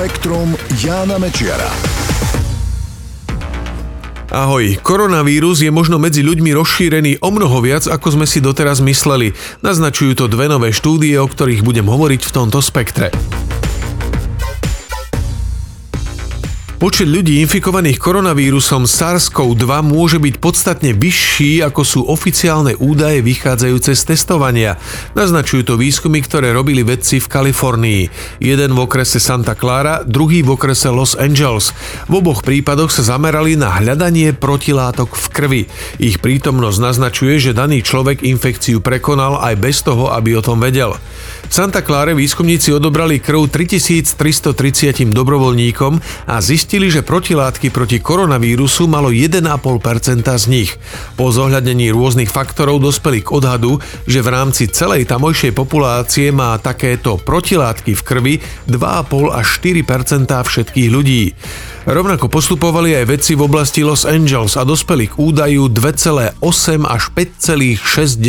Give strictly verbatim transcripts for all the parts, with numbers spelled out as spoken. Spektrum Jána Mečiara. Ahoj, koronavírus je možno medzi ľuďmi rozšírený omnoho viac, ako sme si doteraz mysleli. Naznačujú to dve nové štúdie, o ktorých budem hovoriť v tomto spektre. Počet ľudí infikovaných koronavírusom SARS-kov dva môže byť podstatne vyšší, ako sú oficiálne údaje vychádzajúce z testovania. Naznačujú to výskumy, ktoré robili vedci v Kalifornii. Jeden v okrese Santa Clara, druhý v okrese Los Angeles. V oboch prípadoch sa zamerali na hľadanie protilátok v krvi. Ich prítomnosť naznačuje, že daný človek infekciu prekonal aj bez toho, aby o tom vedel. V Santa Clara výskumníci odobrali krv tritisíctristotridsiatim dobrovoľníkom a zistili, že protilátky proti koronavírusu malo jeden a pol percenta z nich. Po zohľadnení rôznych faktorov dospeli k odhadu, že v rámci celej tamojšej populácie má takéto protilátky v krvi dva a pol až štyri percentá všetkých ľudí. Rovnako postupovali aj vedci v oblasti Los Angeles a dospeli k údaju dva celé osem až päť celé šesť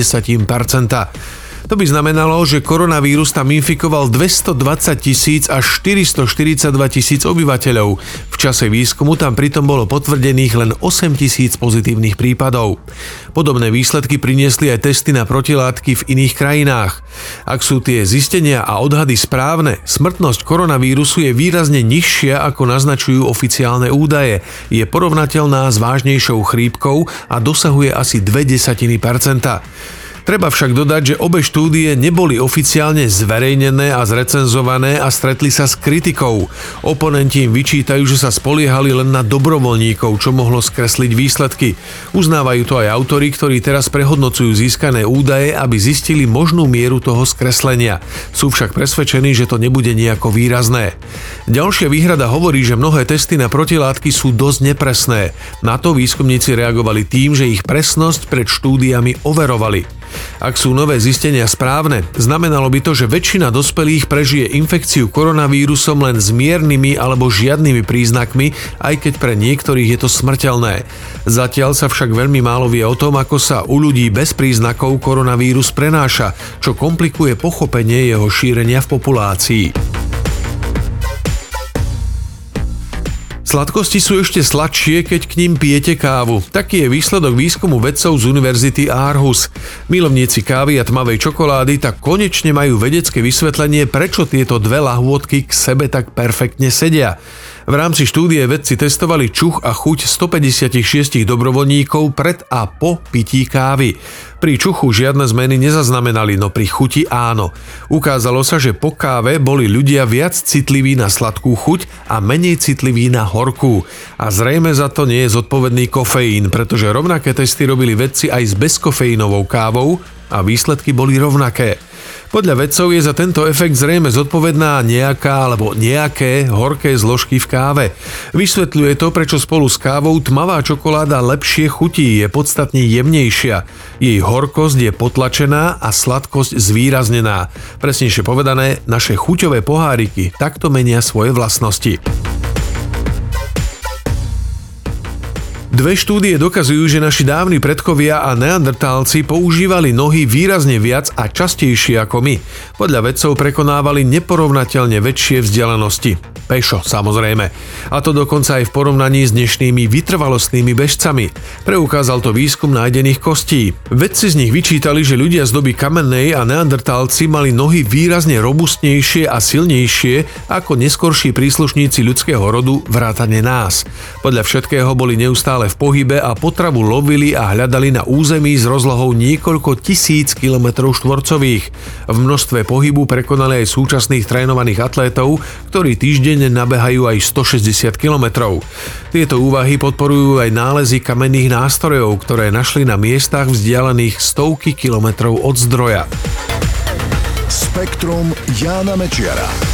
percenta. To by znamenalo, že koronavírus tam infikoval dvestodvadsať tisíc až štyristoštyridsaťdva tisíc obyvateľov. V čase výskumu tam pritom bolo potvrdených len osem tisíc pozitívnych prípadov. Podobné výsledky priniesli aj testy na protilátky v iných krajinách. Ak sú tie zistenia a odhady správne, smrtnosť koronavírusu je výrazne nižšia, ako naznačujú oficiálne údaje. Je porovnateľná s vážnejšou chrípkou a dosahuje asi dve desatiny percenta. Treba však dodať, že obe štúdie neboli oficiálne zverejnené a zrecenzované a stretli sa s kritikou. Oponenti im vyčítajú, že sa spoliehali len na dobrovoľníkov, čo mohlo skresliť výsledky. Uznávajú to aj autori, ktorí teraz prehodnocujú získané údaje, aby zistili možnú mieru toho skreslenia. Sú však presvedčení, že to nebude nejako výrazné. Ďalšia výhrada hovorí, že mnohé testy na protilátky sú dosť nepresné. Na to výskumníci reagovali tým, že ich presnosť pred štúdiami overovali. Ak sú nové zistenia správne, znamenalo by to, že väčšina dospelých prežije infekciu koronavírusom len s miernymi alebo žiadnymi príznakmi, aj keď pre niektorých je to smrteľné. Zatiaľ sa však veľmi málo vie o tom, ako sa u ľudí bez príznakov koronavírus prenáša, čo komplikuje pochopenie jeho šírenia v populácii. Sladkosti sú ešte sladšie, keď k ním pijete kávu. Taký je výsledok výskumu vedcov z Univerzity Aarhus. Milovníci kávy a tmavej čokolády tak konečne majú vedecké vysvetlenie, prečo tieto dve lahôdky k sebe tak perfektne sedia. V rámci štúdie vedci testovali čuch a chuť stopäťdesiatšesť dobrovoľníkov pred a po pití kávy. Pri čuchu žiadne zmeny nezaznamenali, no pri chuti áno. Ukázalo sa, že po káve boli ľudia viac citliví na sladkú chuť a menej citliví na horkú. A zrejme za to nie je zodpovedný kofeín, pretože rovnaké testy robili vedci aj s bezkofeínovou kávou a výsledky boli rovnaké. Podľa vedcov je za tento efekt zrejme zodpovedná nejaká alebo nejaké horké zložky v káve. Vysvetľuje to, prečo spolu s kávou tmavá čokoláda lepšie chutí, je podstatne jemnejšia. Jej horkosť je potlačená a sladkosť zvýraznená. Presnejšie povedané, naše chuťové poháriky takto menia svoje vlastnosti. Dve štúdie dokazujú, že naši dávni predkovia a neandertálci používali nohy výrazne viac a častejšie ako my. Podľa vedcov prekonávali neporovnateľne väčšie vzdialenosti. Pešo, samozrejme. A to dokonca aj v porovnaní s dnešnými vytrvalostnými bežcami. Preukázal to výskum nájdených kostí. Vedci z nich vyčítali, že ľudia z doby kamennej a neandertálci mali nohy výrazne robustnejšie a silnejšie ako neskorší príslušníci ľudského rodu vrátane nás. Podľa všetkého boli neustále v pohybe a potravu lovili a hľadali na území s rozlohou niekoľko tisíc kilometrov štvorcových. V množstve pohybu prekonali aj súčasných trénovaných atlétov, ktorí týždenne nabehajú aj stošesťdesiat kilometrov. Tieto úvahy podporujú aj nálezy kamenných nástrojov, ktoré našli na miestach vzdialených stovky kilometrov od zdroja. Spektrum Jána Mečiara.